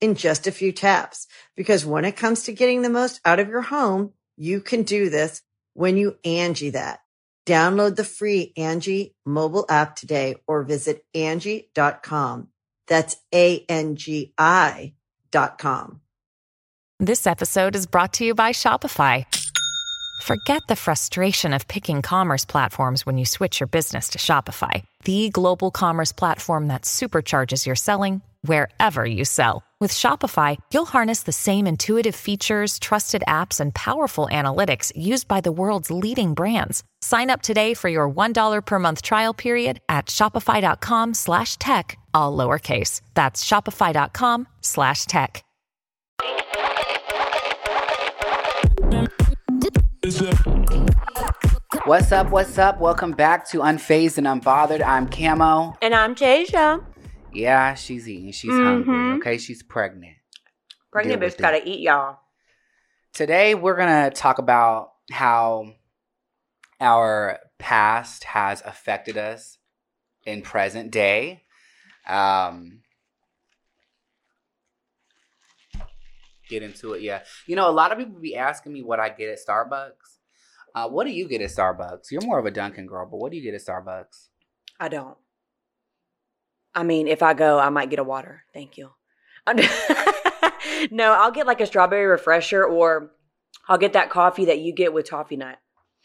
in just a few taps. Because when it comes to getting the most out of your home, you can do this when you Angi that. Download the free Angi mobile app today or visit Angi.com. That's ANGI.com. This episode is brought to you by Shopify. Forget the frustration of picking commerce platforms when you switch your business to Shopify, the global commerce platform that supercharges your selling wherever you sell. With Shopify, you'll harness the same intuitive features, trusted apps, and powerful analytics used by the world's leading brands. Sign up today for your $1 per month trial period at shopify.com/tech, all lowercase. That's shopify.com/tech. What's up, what's up? Welcome back to Unphased and Unbothered. I'm Camo. And I'm Jaysha. Yeah, she's eating. She's hungry, okay? She's pregnant. Pregnant bitch gotta eat, y'all. Today, we're gonna talk about how our past has affected us in present day. Get into it, yeah. You know, a lot of people be asking me what I get at Starbucks. What do you get at Starbucks? You're more of a Dunkin' girl, but what do you get at Starbucks? I don't. I mean, if I go, I might get a water. Thank you. No, I'll get like a strawberry refresher, or I'll get that coffee that you get with toffee nut.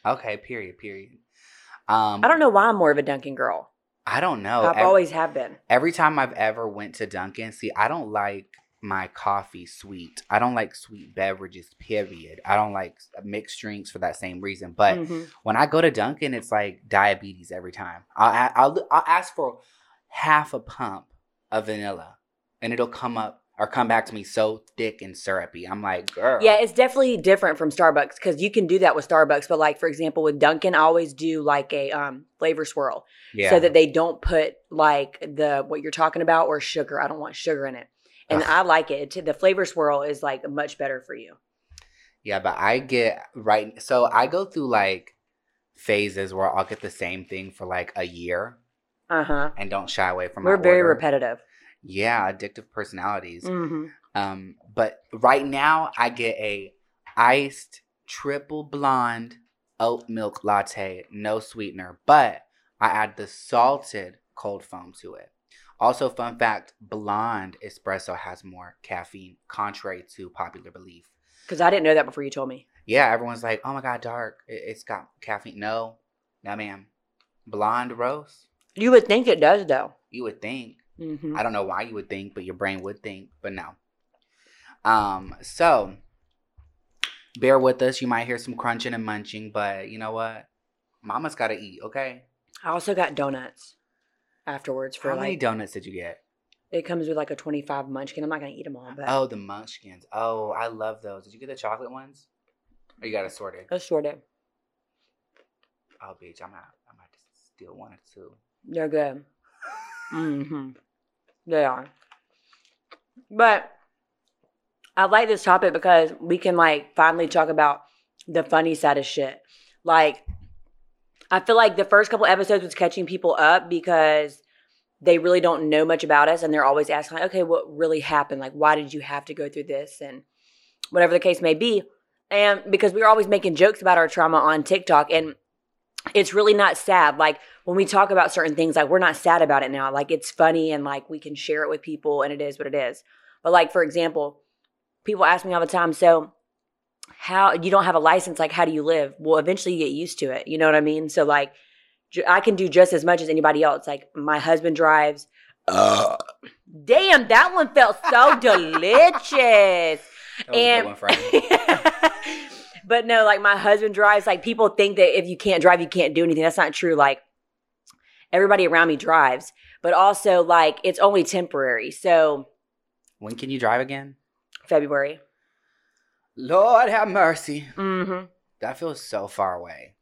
Okay, period. I don't know why I'm more of a Dunkin' girl. I don't know. I've always have been. Every time I've ever went to Dunkin', see, I don't like my coffee sweet. I don't like sweet beverages, period. I don't like mixed drinks for that same reason. But when I go to Dunkin', it's like diabetes every time. I'll ask for half a pump of vanilla, and it'll come back to me so thick and syrupy. I'm like, girl. Yeah, it's definitely different from Starbucks, because you can do that with Starbucks, but like, for example, with Dunkin', I always do like a flavor swirl, so that they don't put like the what you're talking about or sugar. I don't want sugar in it, and I like it. The flavor swirl is like much better for you. Yeah, but I get right. So I go through like phases where I'll get the same thing for like a year. And don't shy away from my order. We're very repetitive. Yeah, addictive personalities. But right now, I get a iced triple blonde oat milk latte, no sweetener. But I add the salted cold foam to it. Also, fun fact, blonde espresso has more caffeine, contrary to popular belief. Because I didn't know that before you told me. Yeah, everyone's like, oh my God, dark. It's got caffeine. No, ma'am. Blonde roast. You would think it does, though. You would think. I don't know why you would think, but your brain would think. But no. So, bear with us. You might hear some crunching and munching, but you know what? Mama's got to eat, okay? I also got donuts afterwards. How many donuts did you get? It comes with like a 25 munchkin. I'm not going to eat them all. But oh, the munchkins. Oh, I love those. Did you get the chocolate ones? Or you got assorted? Assorted. Oh, bitch, I'm out to steal one or two. They're good. They are. But I like this topic because we can like finally talk about the funny side of shit. Like, I feel like the first couple episodes was catching people up because they really don't know much about us, and they're always asking, like, okay, what really happened? Like, why did you have to go through this? And whatever the case may be. And because we were always making jokes about our trauma on TikTok, and it's really not sad. Like, when we talk about certain things, like, we're not sad about it now. Like, it's funny, and like, we can share it with people, and it is what it is. But like, for example, people ask me all the time, so how you don't have a license, like how do you live? Well, eventually you get used to it. You know what I mean? So like I can do just as much as anybody else. Like my husband drives. Damn, that one felt so delicious. That was and a good one. But no, like my husband drives. Like people think that if you can't drive, you can't do anything. That's not true. Like everybody around me drives, but also like it's only temporary. So when can you drive again? February. Lord have mercy. Mm-hmm. That feels so far away.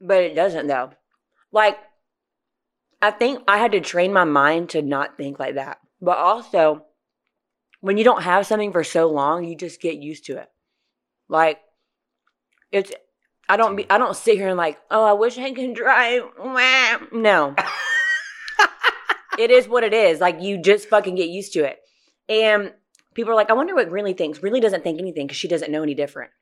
But it doesn't though. Like I think I had to train my mind to not think like that. But also when you don't have something for so long, you just get used to it. Like it's I don't sit here and like, oh, I wish I could drive. No. It is what it is. Like you just fucking get used to it. And people are like, I wonder what Greenlee thinks. Greenlee doesn't think anything because she doesn't know any different.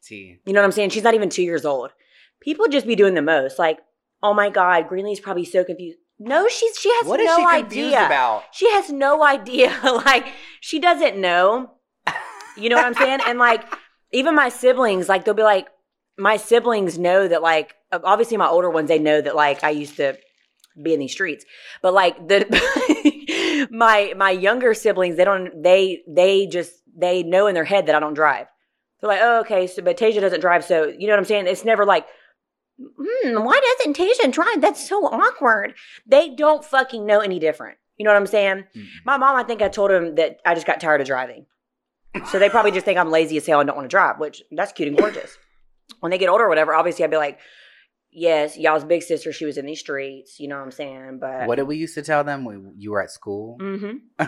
See. You know what I'm saying? She's not even 2 years old. People just be doing the most. Like, oh my God, Greenlee's probably so confused. No, she has no idea. What is she confused about? She has no idea. Like, she doesn't know. You know what I'm saying? And like, even my siblings, like, they'll be like, my siblings know that, like, obviously my older ones, they know that, like, I used to be in these streets. But like the my younger siblings, they know in their head that I don't drive. They're like, oh, okay, so but Tasia doesn't drive, so you know what I'm saying? It's never like, why doesn't Tasia drive? That's so awkward. They don't fucking know any different. You know what I'm saying? Mm-hmm. My mom, I think I told him that I just got tired of driving. So they probably just think I'm lazy as hell and don't want to drive, which that's cute and gorgeous. When they get older or whatever, obviously I'd be like, yes, y'all's big sister, she was in these streets. You know what I'm saying? But what did we used to tell them when you were at school? Mm-hmm.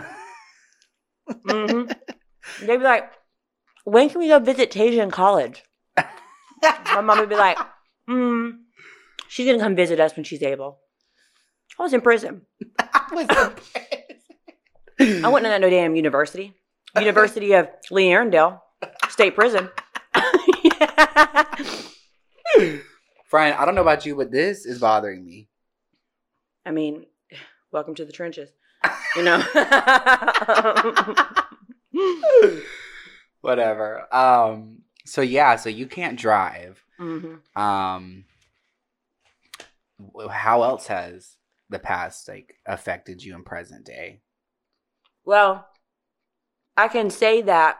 Mm-hmm. They'd be like, when can we go visit Tasia in college? My mom would be like, she's going to come visit us when she's able. I was in prison. I went to no damn university. University of Lee Arendelle, state prison. Brian, I don't know about you, but this is bothering me. I mean, welcome to the trenches. You know? Whatever. So you can't drive. Mm-hmm. How else has the past, like, affected you in present day? Well, I can say that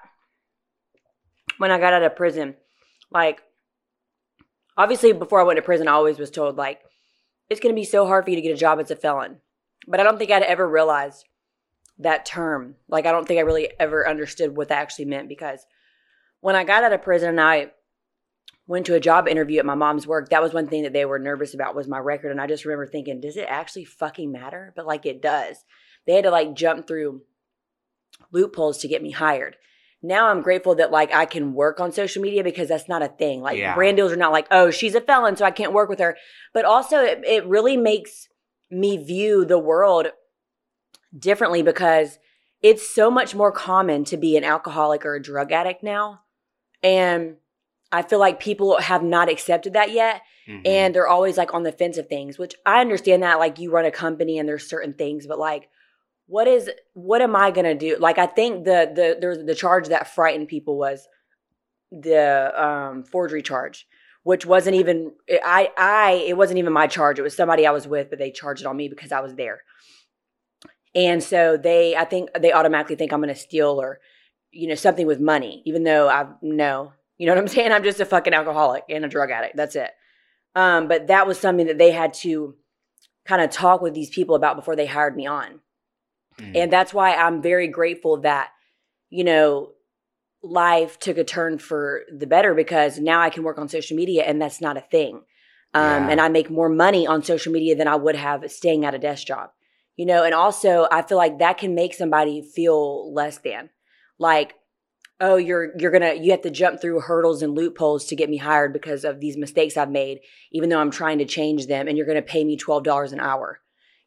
when I got out of prison, like, obviously, before I went to prison, I always was told, like, it's going to be so hard for you to get a job as a felon. But I don't think I'd ever realized that term. Like, I don't think I really ever understood what that actually meant, because when I got out of prison and I went to a job interview at my mom's work, that was one thing that they were nervous about was my record. And I just remember thinking, does it actually fucking matter? But, like, it does. They had to, like, jump through loopholes to get me hired. Now I'm grateful that, like, I can work on social media because that's not a thing. Like, brand deals are not like, oh, she's a felon, so I can't work with her. But also it really makes me view the world differently, because it's so much more common to be an alcoholic or a drug addict now. And I feel like people have not accepted that yet. Mm-hmm. And they're always, like, on the fence of things, which I understand that, like, you run a company and there's certain things, but, like, what am I going to do? Like, I think the charge that frightened people was the forgery charge, which wasn't even, it wasn't even my charge. It was somebody I was with, but they charged it on me because I was there. And so I think they automatically think I'm going to steal or, you know, something with money, even though you know what I'm saying? I'm just a fucking alcoholic and a drug addict. That's it. But that was something that they had to kind of talk with these people about before they hired me on. Mm-hmm. And that's why I'm very grateful that, you know, life took a turn for the better, because now I can work on social media and that's not a thing. And I make more money on social media than I would have staying at a desk job, you know. And also I feel like that can make somebody feel less than, like, oh, you have to jump through hurdles and loopholes to get me hired because of these mistakes I've made, even though I'm trying to change them, and you're going to pay me $12 an hour.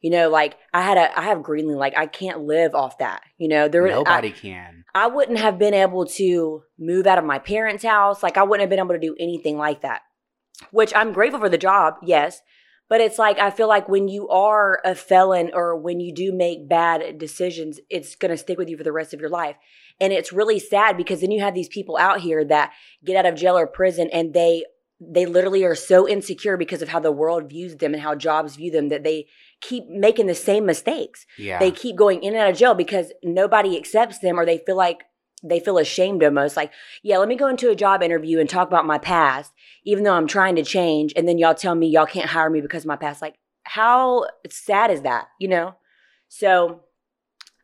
You know, like, I have Greenlee, like, I can't live off that. You know, nobody can. I wouldn't have been able to move out of my parents' house. Like, I wouldn't have been able to do anything like that, which I'm grateful for the job. Yes. But it's like, I feel like when you are a felon or when you do make bad decisions, it's going to stick with you for the rest of your life. And it's really sad because then you have these people out here that get out of jail or prison and they literally are so insecure because of how the world views them and how jobs view them that they keep making the same mistakes. Yeah. They keep going in and out of jail because nobody accepts them or they feel like they feel ashamed almost. Like, yeah, let me go into a job interview and talk about my past, even though I'm trying to change. And then y'all tell me y'all can't hire me because of my past. Like, how sad is that, you know? So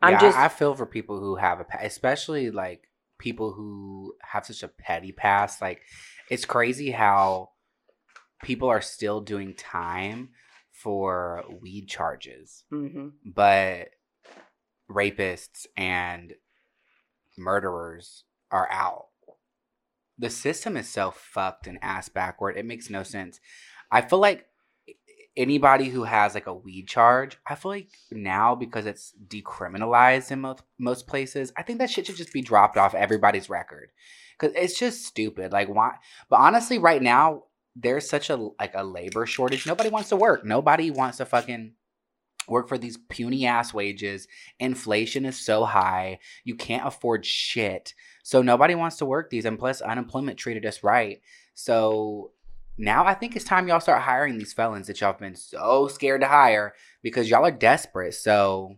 I'm I feel for people who have a past, especially like people who have such a petty past. Like, it's crazy how people are still doing time for weed charges, mm-hmm. but rapists and murderers are out. The system is so fucked and ass backward. It makes no sense. I feel like anybody who has like a weed charge, I feel like now because it's decriminalized in most places, I think that shit should just be dropped off everybody's record. Because it's just stupid. Like, why? But honestly, right now, there's such a labor shortage. Nobody wants to work. Nobody wants to fucking work for these puny ass wages. Inflation is so high. You can't afford shit. So nobody wants to work these. And plus, unemployment treated us right. So now I think it's time y'all start hiring these felons that y'all have been so scared to hire because y'all are desperate. So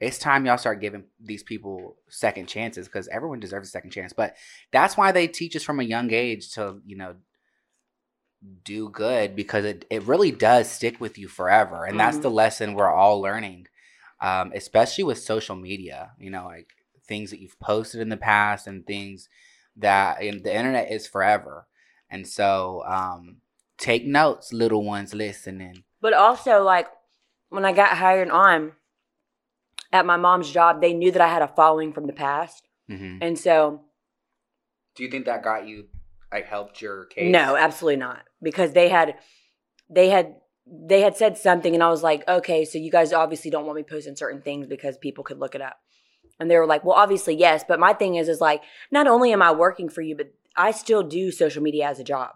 it's time y'all start giving these people second chances because everyone deserves a second chance. But that's why they teach us from a young age to, you know, do good because it really does stick with you forever. And mm-hmm. that's the lesson we're all learning, especially with social media, you know, like things that you've posted in the past and things that the internet is forever. And so take notes, little ones listening. But also, like, when I got hired on at my mom's job, they knew that I had a following from the past. Mm-hmm. And so. Do you think that got you, like, helped your case? No, absolutely not. Because they had said something and I was like, okay, so you guys obviously don't want me posting certain things because people could look it up. And they were like, well, obviously, yes. But my thing is like, not only am I working for you, but I still do social media as a job.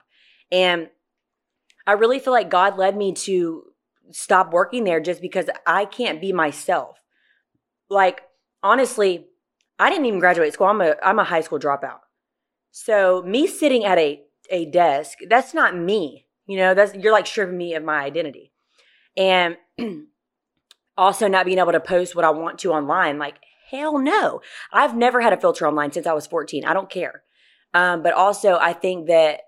And I really feel like God led me to stop working there just because I can't be myself. Like, honestly, I didn't even graduate school. I'm a high school dropout. So me sitting at a desk, that's not me. You know, you're like stripping me of my identity. And also not being able to post what I want to online. Like, hell no. I've never had a filter online since I was 14. I don't care. But also I think that,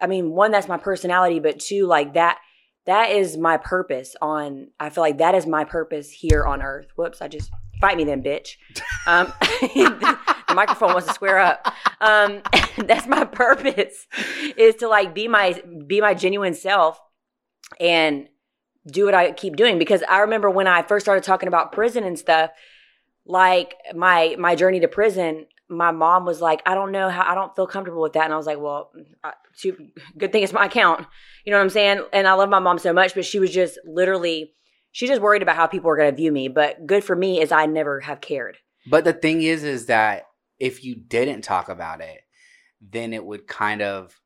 I mean, one, that's my personality, but two, like that is my purpose I feel like that is my purpose here on earth. Whoops. I just fight me then, bitch. The microphone wants to square up. That's my purpose is to like be my genuine self and do what I keep doing. Because I remember when I first started talking about prison and stuff, like my journey to prison, my mom was like, I don't know how, I don't feel comfortable with that. And I was like, well, good thing it's my account. You know what I'm saying? And I love my mom so much, but she was just literally, she's just worried about how people are going to view me. But good for me is I never have cared. But the thing is that if you didn't talk about it, then it would kind of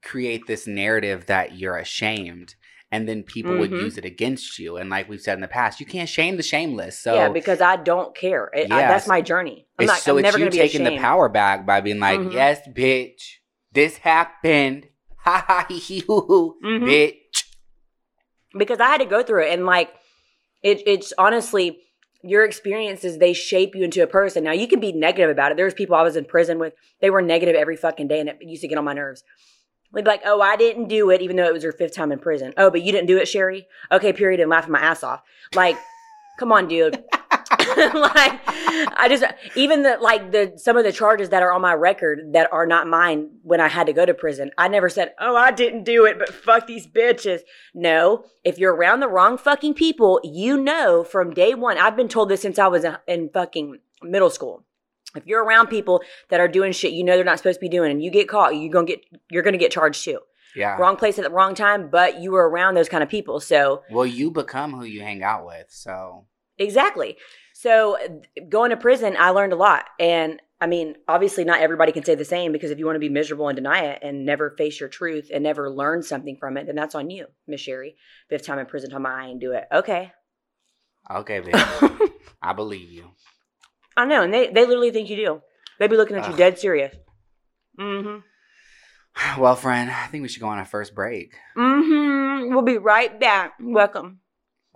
create this narrative that you're ashamed. And then people mm-hmm. would use it against you. And like we've said in the past, you can't shame the shameless. So yeah, because I don't care. That's my journey. I'm never going to be ashamed. So it's you taking the power back by being like, mm-hmm. yes, bitch, this happened. Ha ha hee hoo, bitch. Because I had to go through it. And like, it's honestly, your experiences, they shape you into a person. Now, you can be negative about it. There's people I was in prison with. They were negative every fucking day and it used to get on my nerves. They'd be like, oh, I didn't do it, even though it was your fifth time in prison. Oh, but you didn't do it, Sherry? Okay, period, and laughing my ass off. Like, come on, dude. Like, I just, even some of the charges that are on my record that are not mine when I had to go to prison, I never said, oh, I didn't do it, but fuck these bitches. No, if you're around the wrong fucking people, you know from day one, I've been told this since I was in fucking middle school. If you're around people that are doing shit you know they're not supposed to be doing and you get caught, you're going to get charged too. Yeah. Wrong place at the wrong time, but you were around those kind of people. So, well, you become who you hang out with. So, exactly. So, going to prison, I learned a lot. And I mean, obviously not everybody can say the same because if you want to be miserable and deny it and never face your truth and never learn something from it, then that's on you, Miss Sherry. Fifth time in prison, I ain't do it. Okay. Okay, baby. I believe you. I know, and they literally think you do. They be looking at you dead serious. Mm-hmm. Well, friend, I think we should go on our first break. Mm-hmm. We'll be right back. Welcome.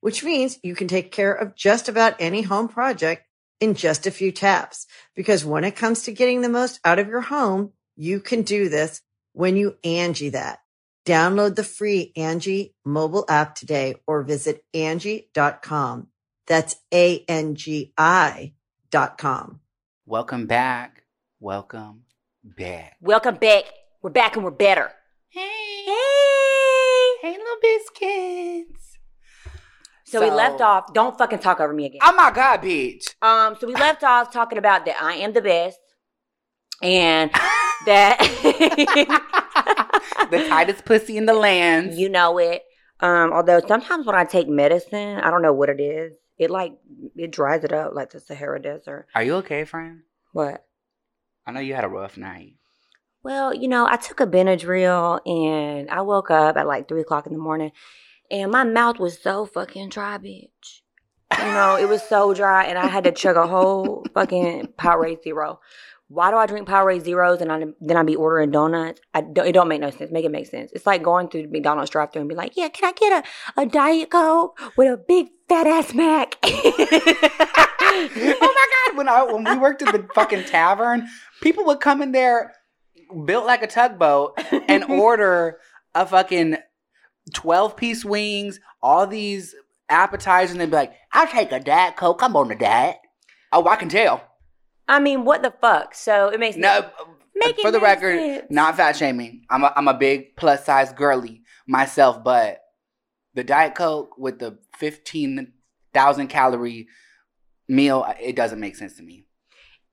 which means you can take care of just about any home project in just a few taps. Because when it comes to getting the most out of your home, you can do this when you Angi that. Download the free Angi mobile app today or visit Angi.com. That's ANGI.com. Welcome back. Welcome back. Welcome back. We're back and we're better. Hey. Hey. Hey, little biscuits. So we left off. Don't fucking talk over me again. Oh my God, bitch. So we left off talking about that I am the best, and that the tightest pussy in the land. You know it. Although sometimes when I take medicine, I don't know what it is. It dries it up like the Sahara Desert. Are you okay, friend? What? I know you had a rough night. Well, you know, I took a Benadryl and I woke up at 3 o'clock in the morning. And my mouth was so fucking dry, bitch. You know, it was so dry. And I had to chug a whole fucking Powerade Zero. Why do I drink Powerade Zeros and then I be ordering donuts? It don't make no sense. Make it make sense. It's like going through the McDonald's drive-thru and be like, yeah, can I get a Diet Coke with a big fat-ass Mac? Oh, my God. When we worked at the fucking tavern, people would come in there built like a tugboat and order a fucking 12-piece wings, all these appetizers, and they'd be like, I'll take a Diet Coke. I'm on the diet. Oh, I can tell. I mean, what the fuck? So it makes no. For the record, sense. Not fat shaming. I'm a big plus size girly myself, but the Diet Coke with the 15,000 calorie meal, it doesn't make sense to me.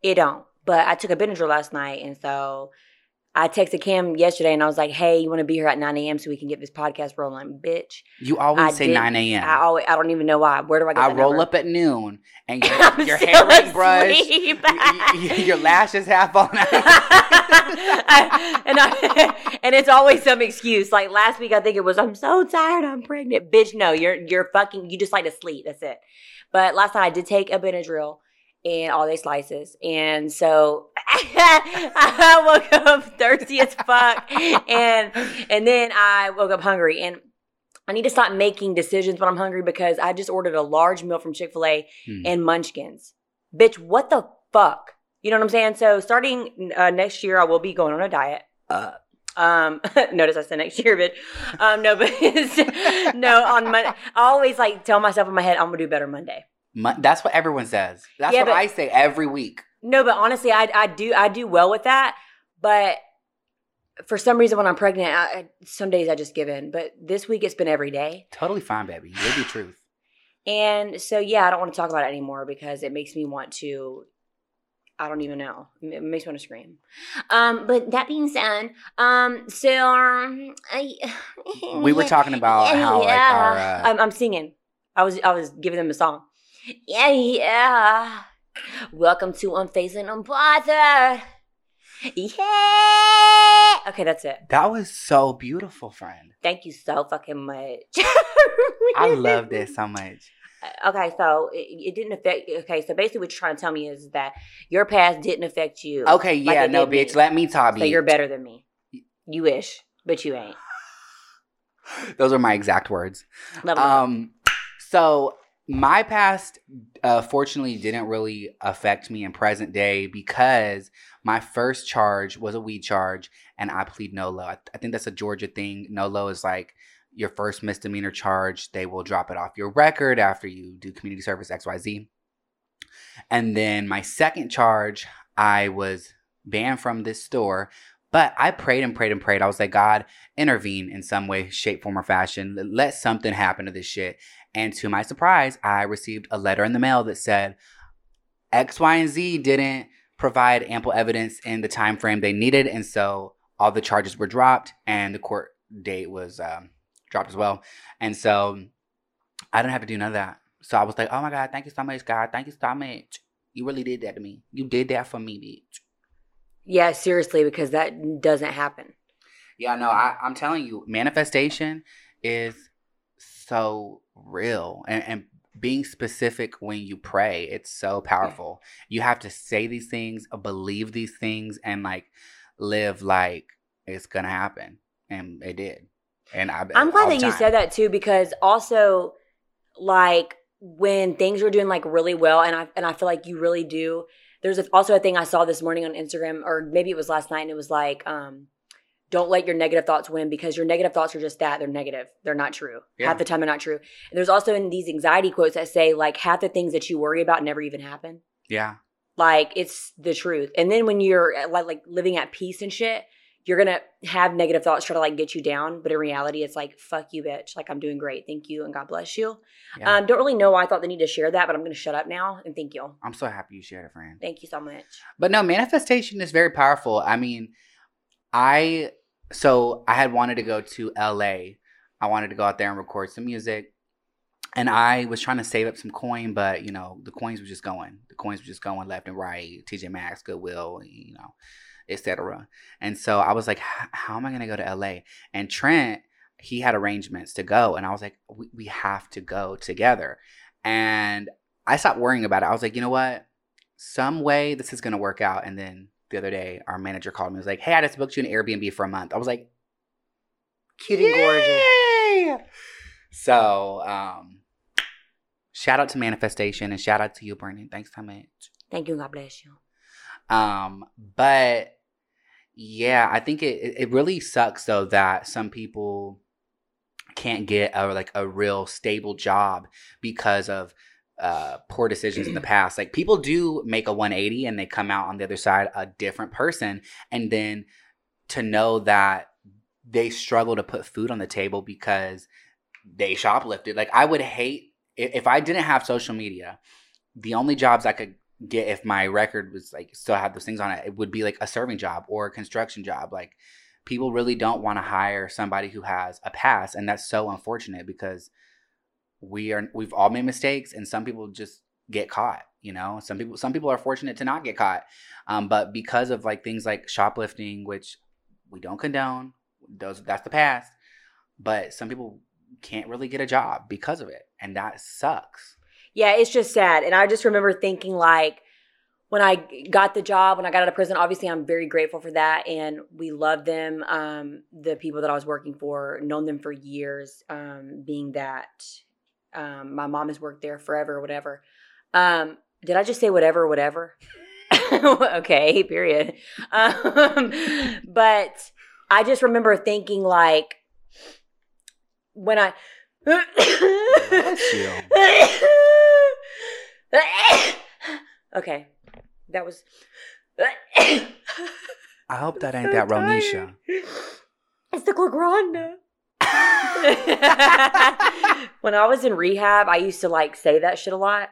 It don't. But I took a Benadryl last night, and so I texted Kim yesterday and I was like, hey, you want to be here at 9 a.m. so we can get this podcast rolling? Bitch. You always say 9 a.m. I don't even know why. Where do I get that roll number? Up at noon and your hair ain't brushed. Your lashes half all night. And it's always some excuse. Like last week I think it was, I'm so tired, I'm pregnant. Bitch, no, you're fucking, you just like to sleep. That's it. But last night I did take a Benadryl. And all they slices. And so I woke up thirsty as fuck. And then I woke up hungry. And I need to stop making decisions when I'm hungry because I just ordered a large meal from Chick-fil-A and munchkins. Bitch, what the fuck? You know what I'm saying? So starting next year, I will be going on a diet. Notice I said next year, bitch. On Monday. I always tell myself in my head, I'm going to do better Monday. That's what everyone says. That's what I say every week. No, but honestly, I do well with that. But for some reason, when I'm pregnant, some days I just give in. But this week, it's been every day. Totally fine, baby. Live your truth. And so, yeah, I don't want to talk about it anymore because it makes me want to, I don't even know. It makes me want to scream. But that being said, we were talking about how our I'm singing. I was giving them a song. Yeah. Welcome to Unphased and Unbothered. Yeah. Okay, that's it. That was so beautiful, friend. Thank you so fucking much. I love this so much. Okay, so it didn't affect. Okay, so basically what you're trying to tell me is that your past didn't affect you. Okay, yeah, no, bitch. Let me talk. So you're better than me. You wish, but you ain't. Those are my exact words. Love. So my past, fortunately, didn't really affect me in present day because my first charge was a weed charge and I plead NOLO. I think that's a Georgia thing. NOLO is like your first misdemeanor charge. They will drop it off your record after you do community service XYZ. And then my second charge, I was banned from this store. But I prayed and prayed and prayed. I was like, God, intervene in some way, shape, form, or fashion. Let something happen to this shit. And to my surprise, I received a letter in the mail that said, X, Y, and Z didn't provide ample evidence in the time frame they needed. And so all the charges were dropped and the court date was dropped as well. And so I didn't have to do none of that. So I was like, oh my God, thank you so much, God. Thank you so much. You really did that to me. You did that for me, bitch. Yeah, seriously, because that doesn't happen. Yeah, no, I'm telling you, manifestation is so real. And being specific when you pray, it's so powerful. You have to say these things, believe these things, and like live like it's going to happen. And it did. And I'm glad that you said that too, because also like when things were doing like really well, and I feel like you really do. There's also a thing I saw this morning on Instagram, or maybe it was last night, and it was like, don't let your negative thoughts win, because your negative thoughts are just that. They're negative. They're not true. Yeah. Half the time they're not true. And there's also in these anxiety quotes that say like half the things that you worry about never even happen. Yeah. Like it's the truth. And then when you're like living at peace and shit, you're going to have negative thoughts try to like get you down. But in reality, it's like, fuck you, bitch. Like I'm doing great. Thank you. And God bless you. Yeah. Don't really know why I thought they need to share that, but I'm going to shut up now and thank you. I'm so happy you shared it, friend. Thank you so much. But no, manifestation is very powerful. I mean, I had wanted to go to LA. I wanted to go out there and record some music. And I was trying to save up some coin, but you know, the coins were just going. The coins were just going left and right. TJ Maxx, Goodwill, you know, etc. And so I was like, how am I going to go to LA? And Trent, he had arrangements to go. And I was like, we have to go together. And I stopped worrying about it. I was like, you know what? Some way this is going to work out. And then the other day, our manager called me and was like, hey, I just booked you an Airbnb for a month. I was like, cute and gorgeous. So shout out to manifestation and shout out to you, Brandon. Thanks so much. Thank you. God bless you. But yeah, I think it really sucks though that some people can't get a real stable job because of poor decisions in the past. Like people do make a 180 and they come out on the other side a different person, and then to know that they struggle to put food on the table because they shoplifted. Like I would hate if I didn't have social media, the only jobs I could get if my record was like still had those things on it, it would be like a serving job or a construction job. Like people really don't want to hire somebody who has a past, and that's so unfortunate because we've all made mistakes, and some people just get caught. You know, some people are fortunate to not get caught, but because of like things like shoplifting, which we don't condone, that's the past. But some people can't really get a job because of it, and that sucks. Yeah, it's just sad. And I just remember thinking like when I got the job, when I got out of prison, obviously I'm very grateful for that. And we love them, the people that I was working for, known them for years, being that my mom has worked there forever or whatever. Did I just say whatever? Okay, period. But I just remember thinking like when I – okay, that was. I hope that ain't so that Ronisha. It's the Clogranda. When I was in rehab, I used to like say that shit a lot,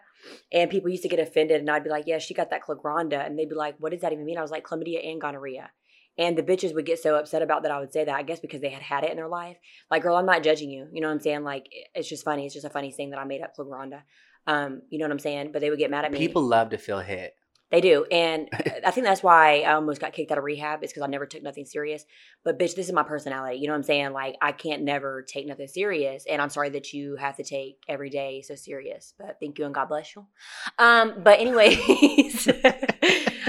and people used to get offended, and I'd be like, "Yeah, she got that Clogranda," and they'd be like, "What does that even mean?" I was like, "Chlamydia and gonorrhea." And the bitches would get so upset about that I would say that, I guess because they had it in their life. Like, girl, I'm not judging you. You know what I'm saying? Like, it's just funny. It's just a funny thing that I made up for Rhonda. You know what I'm saying? But they would get mad at me. People love to feel hit. They do. And I think that's why I almost got kicked out of rehab. It's because I never took nothing serious. But, bitch, this is my personality. You know what I'm saying? Like, I can't never take nothing serious. And I'm sorry that you have to take every day so serious. But thank you and God bless you. But anyways...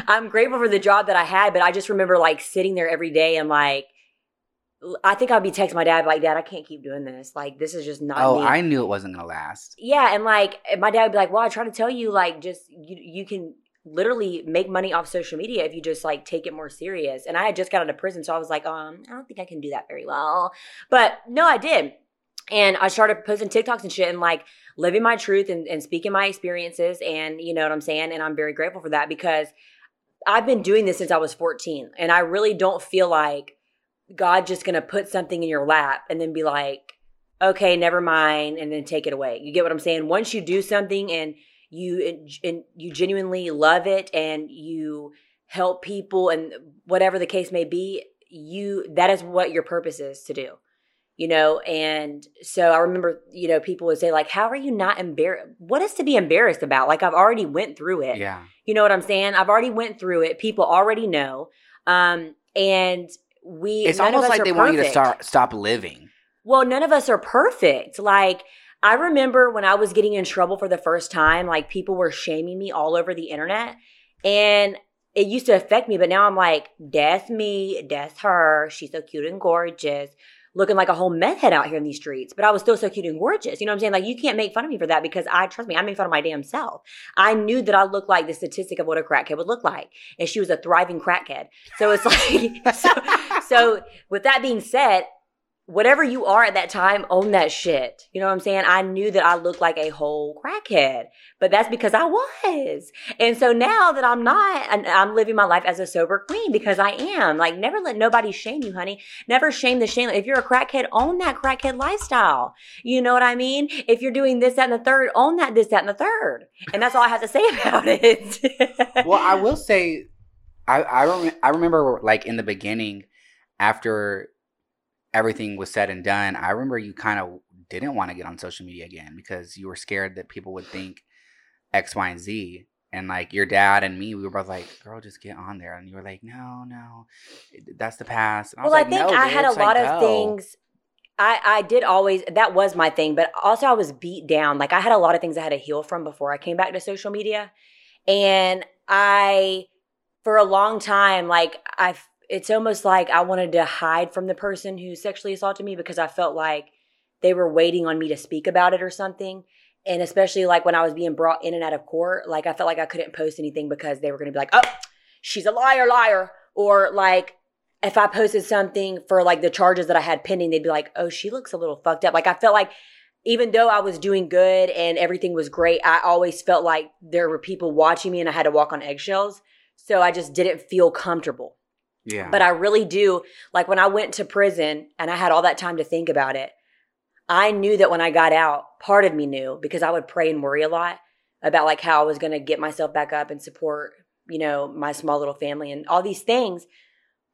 I'm grateful for the job that I had, but I just remember like sitting there every day and like I think I'd be texting my dad like, Dad, I can't keep doing this. Like, this is just not me. Oh, I knew it wasn't going to last. Yeah, and like my dad would be like, well, I try to tell you, like, just you can literally make money off social media if you just like take it more serious. And I had just got out of prison, so I was like, I don't think I can do that very well. But no, I did. And I started posting TikToks and shit and like living my truth and speaking my experiences and you know what I'm saying? And I'm very grateful for that because I've been doing this since I was 14 and I really don't feel like God just going to put something in your lap and then be like, okay, never mind, and then take it away. You get what I'm saying? Once you do something and you genuinely love it and you help people and whatever the case may be, that is what your purpose is to do, you know? And so I remember, you know, people would say like, how are you not embarrassed? What is to be embarrassed about? Like, I've already went through it. Yeah. You know what I'm saying? I've already went through it. People already know. And it's almost like they want you to stop living. Well, none of us are perfect. Like, I remember when I was getting in trouble for the first time, like people were shaming me all over the internet and it used to affect me. But now I'm like, that's me, that's her. She's so cute and gorgeous, looking like a whole meth head out here in these streets. But I was still so cute and gorgeous. You know what I'm saying? Like, you can't make fun of me for that because trust me, I made fun of my damn self. I knew that I looked like the statistic of what a crackhead would look like. And she was a thriving crackhead. So it's like, so with that being said, whatever you are at that time, own that shit. You know what I'm saying? I knew that I looked like a whole crackhead, but that's because I was. And so now that I'm not, I'm living my life as a sober queen because I am. Like, never let nobody shame you, honey. Never shame the shame. If you're a crackhead, own that crackhead lifestyle. You know what I mean? If you're doing this, that, and the third, own that, this, that, and the third. And that's all I have to say about it. Well, I will say, I remember like in the beginning after everything was said and done, I remember you kind of didn't want to get on social media again because you were scared that people would think X, Y, and Z. And like your dad and me, we were both like, girl, just get on there. And you were like, no, that's the past. And I was like, I think I had a lot of things. I did always, that was my thing, but also I was beat down. Like, I had a lot of things I had to heal from before I came back to social media. And for a long time, like it's almost like I wanted to hide from the person who sexually assaulted me because I felt like they were waiting on me to speak about it or something. And especially like when I was being brought in and out of court, like I felt like I couldn't post anything because they were going to be like, oh, she's a liar. Or like if I posted something for like the charges that I had pending, they'd be like, oh, she looks a little fucked up. Like, I felt like even though I was doing good and everything was great, I always felt like there were people watching me and I had to walk on eggshells. So I just didn't feel comfortable. Yeah. But I really do, like when I went to prison and I had all that time to think about it, I knew that when I got out, part of me knew because I would pray and worry a lot about like how I was going to get myself back up and support, you know, my small little family and all these things.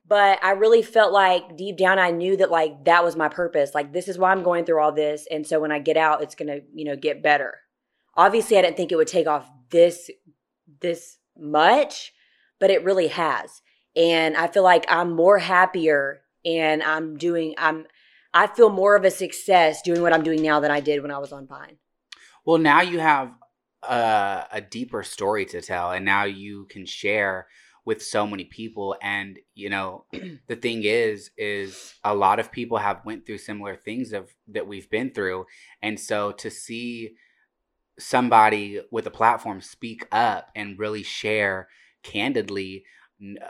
But I really felt like deep down, I knew that like that was my purpose. Like, this is why I'm going through all this. And so when I get out, it's going to, you know, get better. Obviously, I didn't think it would take off this much, but it really has. And I feel like I'm more happier and I feel more of a success doing what I'm doing now than I did when I was on Vine. Well, now you have a deeper story to tell and now you can share with so many people. And, you know, the thing is a lot of people have went through similar things that we've been through. And so to see somebody with a platform speak up and really share candidly,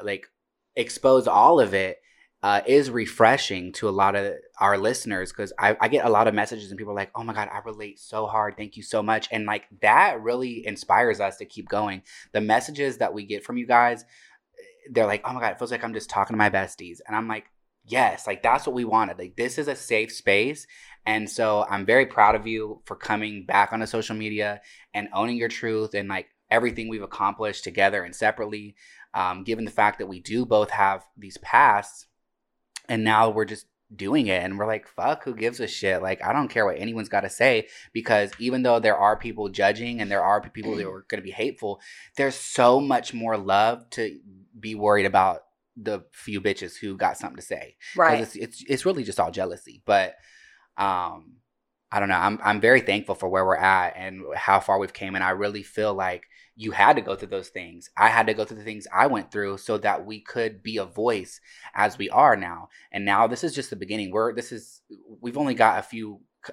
like expose all of it, is refreshing to a lot of our listeners because I get a lot of messages and people are like, oh my God, I relate so hard. Thank you so much. And like that really inspires us to keep going. The messages that we get from you guys, they're like, oh my God, it feels like I'm just talking to my besties. And I'm like, yes, like that's what we wanted. Like, this is a safe space. And so I'm very proud of you for coming back onto social media and owning your truth and like everything we've accomplished together and separately. Given the fact that we do both have these pasts and now we're just doing it and we're like, fuck, who gives a shit? Like, I don't care what anyone's got to say because even though there are people judging and there are people that are going to be hateful, there's so much more love to be worried about the few bitches who got something to say. Right. It's really just all jealousy. But I don't know. I'm very thankful for where we're at and how far we've came. And I really feel like you had to go through those things. I had to go through the things I went through so that we could be a voice as we are now. And now this is just the beginning. We've only got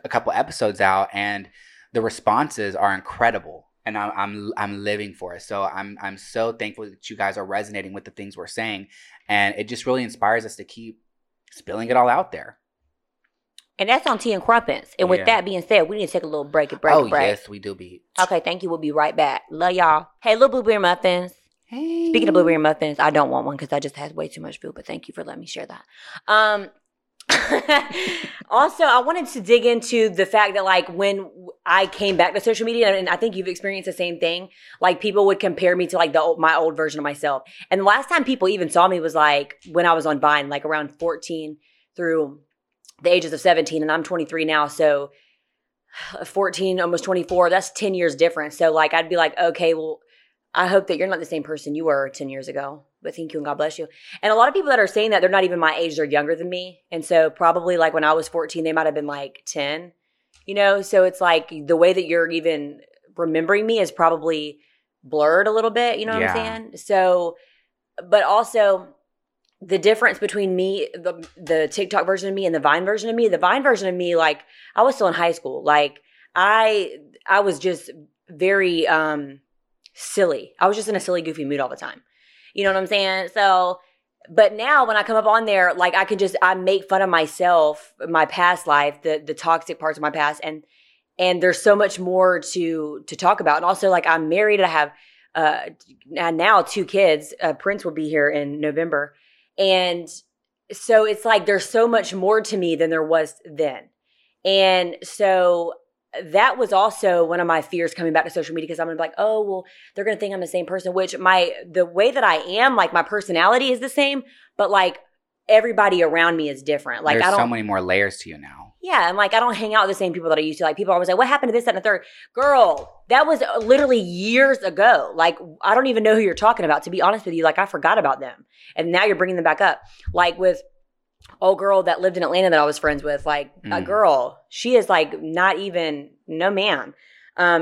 a couple episodes out, and the responses are incredible. And I'm living for it. So I'm so thankful that you guys are resonating with the things we're saying. And it just really inspires us to keep spilling it all out there. And that's on Tea and Crumpets. And with that being said, we need to take a little break and break. Yes, we do be. Okay, thank you. We'll be right back. Love y'all. Hey, little blueberry muffins. Hey. Speaking of blueberry muffins, I don't want one because I just had way too much food. But thank you for letting me share that. Also, I wanted to dig into the fact that, like, when I came back to social media, and I think you've experienced the same thing, like, people would compare me to, like, my old version of myself. And the last time people even saw me was, like, when I was on Vine, like, around 14 through the ages of 17, and I'm 23 now, so 14, almost 24, that's 10 years different. So, like, I'd be like, okay, well, I hope that you're not the same person you were 10 years ago, but thank you and God bless you. And a lot of people that are saying that, they're not even my age, they're younger than me. And so probably, like, when I was 14, they might have been like 10, you know? So it's like the way that you're even remembering me is probably blurred a little bit, you know what I'm saying? So, but also, the difference between me, the TikTok version of me and the Vine version of me, like, I was still in high school. Like, I was just very silly. I was just in a silly, goofy mood all the time. You know what I'm saying? So, but now when I come up on there, like, I make fun of myself, my past life, the toxic parts of my past. And there's so much more to talk about. And also, like, I'm married. I have now 2 kids. Prince will be here in November. And so it's like there's so much more to me than there was then. And so that was also one of my fears coming back to social media, because I'm going to be like, oh, well, they're going to think I'm the same person, which the way that I am, like, my personality is the same, but, like, everybody around me is different. Like, there's so many more layers to you now. Yeah, and, like, I don't hang out with the same people that I used to. Like, people are always like, what happened to this, that, and the third? Girl, that was literally years ago. Like, I don't even know who you're talking about, to be honest with you. Like, I forgot about them. And now you're bringing them back up. Like, with old girl that lived in Atlanta that I was friends with, like, that girl, she is, like, not even, no ma'am.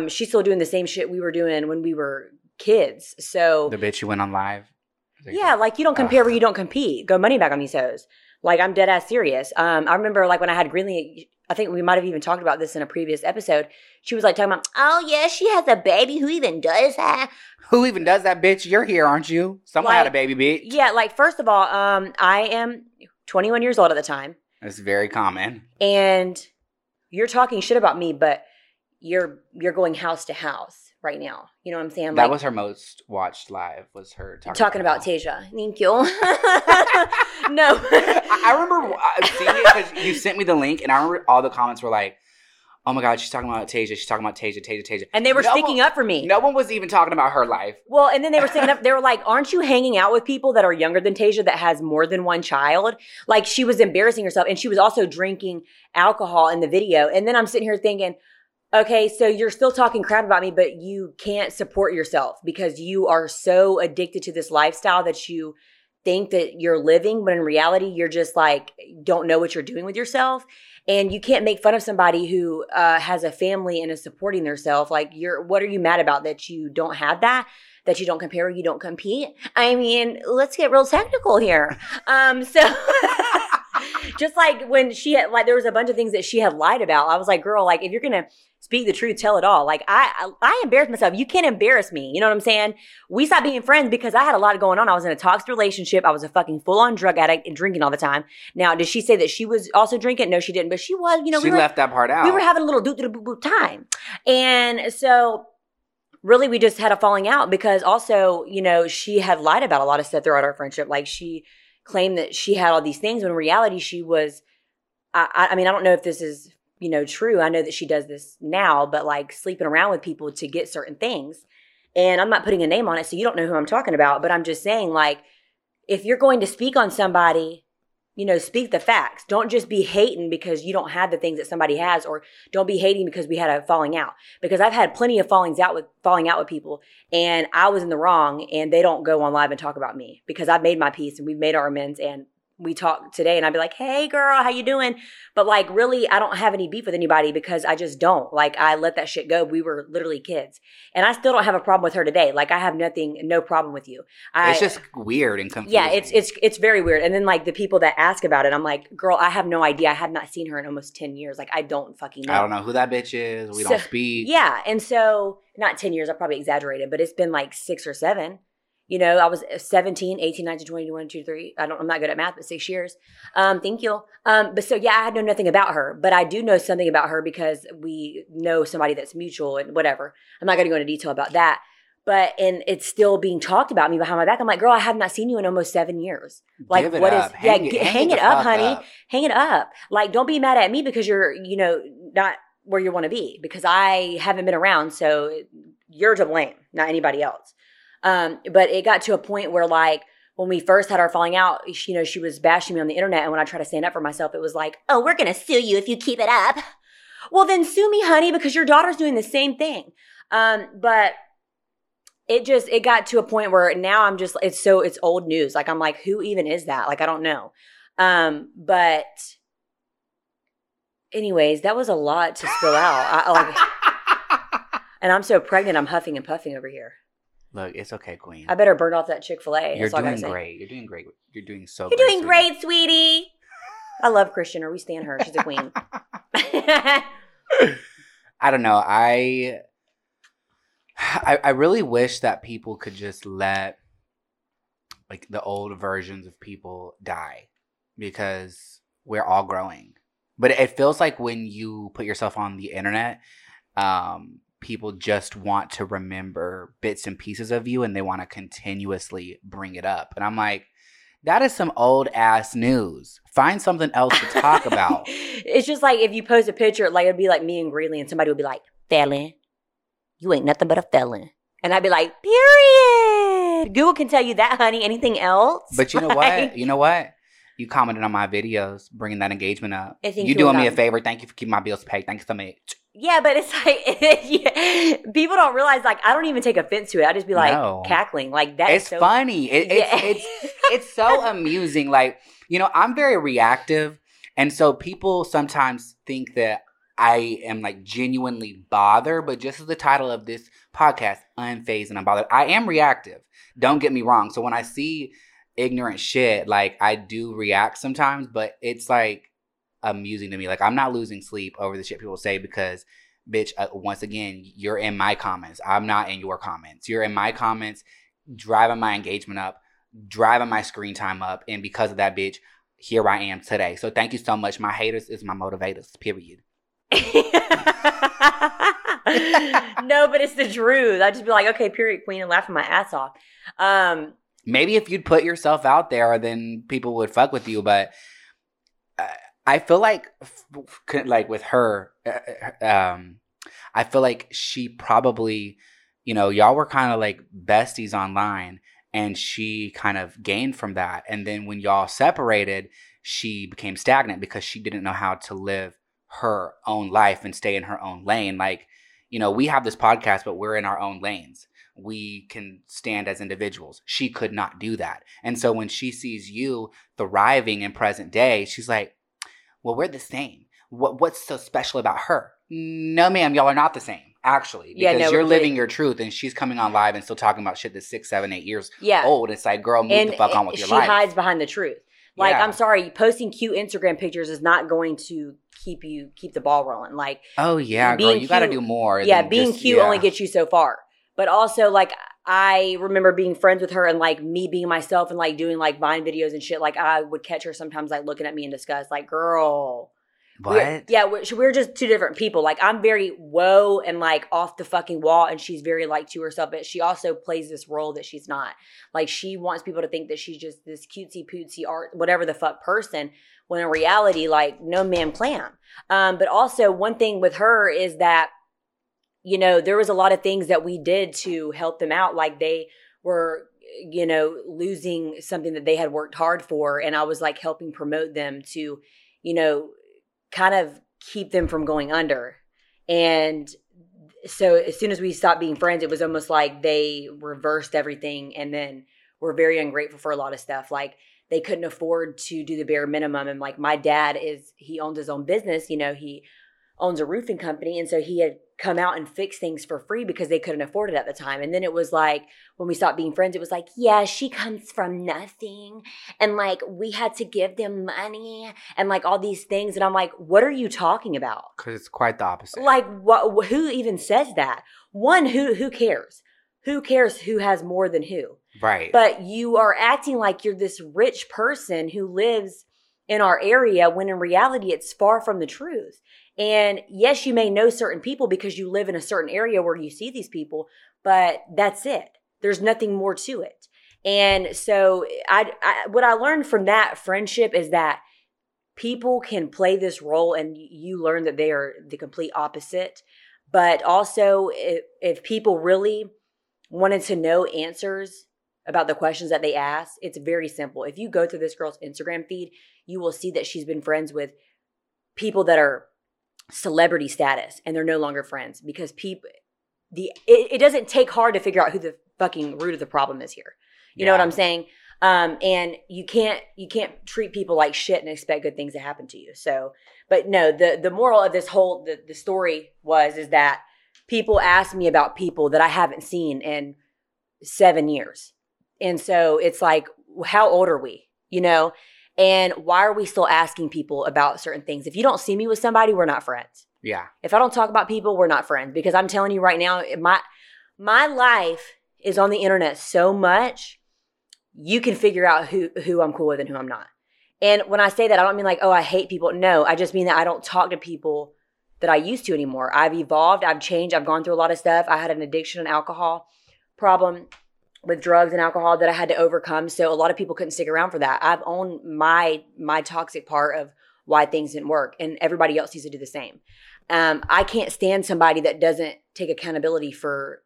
She's still doing the same shit we were doing when we were kids. So the bitch who went on live? Yeah, like, you don't compare where you don't compete. Go money back on these hoes. Like, I'm dead ass serious. I remember, like, when I had Greenlee, I think we might have even talked about this in a previous episode. She was, like, talking about, oh, yeah, she has a baby. Who even does that? Who even does that, bitch? You're here, aren't you? Someone, like, had a baby, bitch. Yeah, like, first of all, I am 21 years old at the time. That's very common. And you're talking shit about me, but you're going house to house right now. You know what I'm saying? That, like, was her most watched live, was her talking about Tasia. Thank you. No. I remember seeing it because you sent me the link, and I remember all the comments were like, oh my God, she's talking about Tasia. She's talking about Tasia. And they were sticking up for me. No one was even talking about her life. Well, and then they were sticking up. They were like, aren't you hanging out with people that are younger than Tasia that has more than one child? Like, she was embarrassing herself, and she was also drinking alcohol in the video. And then I'm sitting here thinking, okay, so you're still talking crap about me, but you can't support yourself because you are so addicted to this lifestyle that you think that you're living, but in reality, you're just, like, don't know what you're doing with yourself. And you can't make fun of somebody who has a family and is supporting themselves. Like, what are you mad about that you don't have that you don't compare or you don't compete? I mean, let's get real technical here. Just like when she had, like, there was a bunch of things that she had lied about. I was like, girl, like, if you're going to speak the truth, tell it all. Like, I embarrassed myself. You can't embarrass me. You know what I'm saying? We stopped being friends because I had a lot going on. I was in a toxic relationship. I was a fucking full-on drug addict and drinking all the time. Now, did she say that she was also drinking? No, she didn't. But she was, you know. She left that part out. We were having a little doo-doo-doo-boo time. And so really we just had a falling out because also, you know, she had lied about a lot of stuff throughout our friendship. Like, she claimed that she had all these things when in reality she was, I mean, I don't know if this is, you know, true. I know that she does this now, but, like, sleeping around with people to get certain things. And I'm not putting a name on it, so you don't know who I'm talking about, but I'm just saying, like, if you're going to speak on somebody, you know, speak the facts. Don't just be hating because you don't have the things that somebody has, or don't be hating because we had a falling out. Because I've had plenty of falling out with people, and I was in the wrong, and they don't go on live and talk about me because I've made my peace and we've made our amends, and we talk today and I'd be like, hey girl, how you doing? But like, really, I don't have any beef with anybody because I just don't. Like, I let that shit go. We were literally kids. And I still don't have a problem with her today. Like, I have no problem with you. It's just weird and confusing. Yeah, it's very weird. And then like the people that ask about it, I'm like, girl, I have no idea. I have not seen her in almost 10 years. Like, I don't fucking know. I don't know who that bitch is. We don't speak. Yeah. And so not 10 years, I probably exaggerated, but it's been like 6 or 7. You know, I was 17, 18, 19, 20, 21, 23. I'm not good at math, but 6 years. Thank you. But so, yeah, I know nothing about her. But I do know something about her because we know somebody that's mutual and whatever. I'm not going to go into detail about that. And it's still being talked about me behind my back. I'm like, girl, I have not seen you in almost 7 years. Like, what is? Hang it up, honey. Hang it up. Like, don't be mad at me because you're, you know, not where you want to be. Because I haven't been around, so you're to blame, not anybody else. But it got to a point where, like, when we first had our falling out, you know, she was bashing me on the internet. And when I tried to stand up for myself, it was like, oh, we're going to sue you if you keep it up. Well, then sue me, honey, because your daughter's doing the same thing. But it got to a point where now I'm just, it's old news. Like, I'm like, who even is that? Like, I don't know. But anyways, that was a lot to spill out. And I'm so pregnant, I'm huffing and puffing over here. Look, it's okay, queen. I better burn off that Chick-fil-A. You're doing great. You're doing great. You're doing so good. You're doing great, sweetie. I love Christian, or we stand her. She's a queen. I don't know. I really wish that people could just let, like, the old versions of people die because we're all growing. But it feels like when you put yourself on the internet, people just want to remember bits and pieces of you, and they want to continuously bring it up. And I'm like, that is some old ass news. Find something else to talk about. It's just like if you post a picture, like it'd be like me and Greenlee, and somebody would be like, felon, you ain't nothing but a felon. And I'd be like, period. Google can tell you that, honey. Anything else? But you know what? You know what? You commented on my videos, bringing that engagement up. You doing me a favor. Thank you for keeping my bills paid. Thank you so much. Yeah, but it's like people don't realize. Like, I don't even take offense to it. I just be like cackling. Like, that is so funny. It's so amusing. Like, you know, I'm very reactive, and so people sometimes think that I am like genuinely bothered. But just as the title of this podcast, Unphased and Unbothered, I am reactive. Don't get me wrong. So when I see ignorant shit, like, I do react sometimes, but it's like amusing to me. Like, I'm not losing sleep over the shit people say because, bitch, once again, you're in my comments. I'm not in your comments. You're in my comments, driving my engagement up, driving my screen time up, and because of that, bitch, here I am today. So thank you so much. My haters is my motivators, period. No, but it's the truth. I'd just be like, okay, period, queen, and laughing my ass off. Maybe if you'd put yourself out there, then people would fuck with you. But I feel like, with her, I feel like she probably, you know, y'all were kind of like besties online, and she kind of gained from that. And then when y'all separated, she became stagnant because she didn't know how to live her own life and stay in her own lane. Like, you know, we have this podcast, but we're in our own lanes. We can stand as individuals. She could not do that. And so when she sees you thriving in present day, she's like, well, we're the same. What's so special about her? No, ma'am, y'all are not the same, actually. Because you're living your truth, and she's coming on live and still talking about shit that's 6, 7, 8 years old. It's like, girl, move the fuck on with your life. She hides behind the truth. Like, I'm sorry, posting cute Instagram pictures is not going to keep the ball rolling. Like, oh, yeah, girl, you got to do more. Yeah, being cute only gets you so far. But also, like, I remember being friends with her and, like, me being myself and, like, doing, like, Vine videos and shit. Like, I would catch her sometimes, like, looking at me in disgust. Like, girl. What? We're just two different people. Like, I'm very whoa and, like, off the fucking wall. And she's very, like, to herself. But she also plays this role that she's not. Like, she wants people to think that she's just this cutesy-pootsy art, whatever the fuck person. When in reality, like, no man clam. But also, one thing with her is that, you know, there was a lot of things that we did to help them out. Like, they were, you know, losing something that they had worked hard for. And I was like helping promote them to, you know, kind of keep them from going under. And so as soon as we stopped being friends, it was almost like they reversed everything. And then we're very ungrateful for a lot of stuff. Like, they couldn't afford to do the bare minimum. And like my dad he owns his own business, you know, he owns a roofing company. And so he had come out and fix things for free because they couldn't afford it at the time. And then it was like, when we stopped being friends, it was like, yeah, she comes from nothing. And like, we had to give them money and like all these things. And I'm like, what are you talking about? Because it's quite the opposite. Like, who even says that? One, who cares? Who cares who has more than who? Right. But you are acting like you're this rich person who lives in our area when in reality it's far from the truth. And yes, you may know certain people because you live in a certain area where you see these people, but that's it. There's nothing more to it. And so what I learned from that friendship is that people can play this role and you learn that they are the complete opposite. But also if people really wanted to know answers about the questions that they ask, it's very simple. If you go through this girl's Instagram feed, you will see that she's been friends with people that are celebrity status and they're no longer friends because it doesn't take hard to figure out who the fucking root of the problem is here. You know what I'm saying? And you can't treat people like shit and expect good things to happen to you. So, but no, the moral of this whole, the story is that people ask me about people that I haven't seen in 7 years. And so it's like, how old are we? You know? And why are we still asking people about certain things? If you don't see me with somebody, we're not friends. Yeah. If I don't talk about people, we're not friends. Because I'm telling you right now, my life is on the internet so much, you can figure out who I'm cool with and who I'm not. And when I say that, I don't mean like, oh, I hate people. No, I just mean that I don't talk to people that I used to anymore. I've evolved. I've changed. I've gone through a lot of stuff. I had an addiction and alcohol problem with drugs and alcohol that I had to overcome. So a lot of people couldn't stick around for that. I've owned my toxic part of why things didn't work, and everybody else needs to do the same. I can't stand somebody that doesn't take accountability for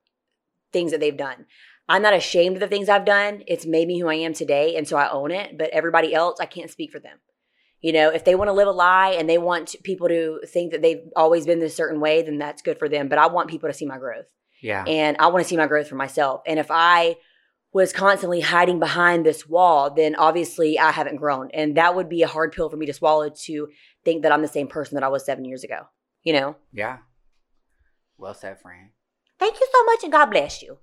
things that they've done. I'm not ashamed of the things I've done. It's made me who I am today, and so I own it. But everybody else, I can't speak for them. You know, if they want to live a lie and they want people to think that they've always been this certain way, then that's good for them. But I want people to see my growth. Yeah. And I want to see my growth for myself. And if I was constantly hiding behind this wall, then obviously I haven't grown. And that would be a hard pill for me to swallow, to think that I'm the same person that I was 7 years ago, you know? Yeah. Well said, friend. Thank you so much, and God bless you.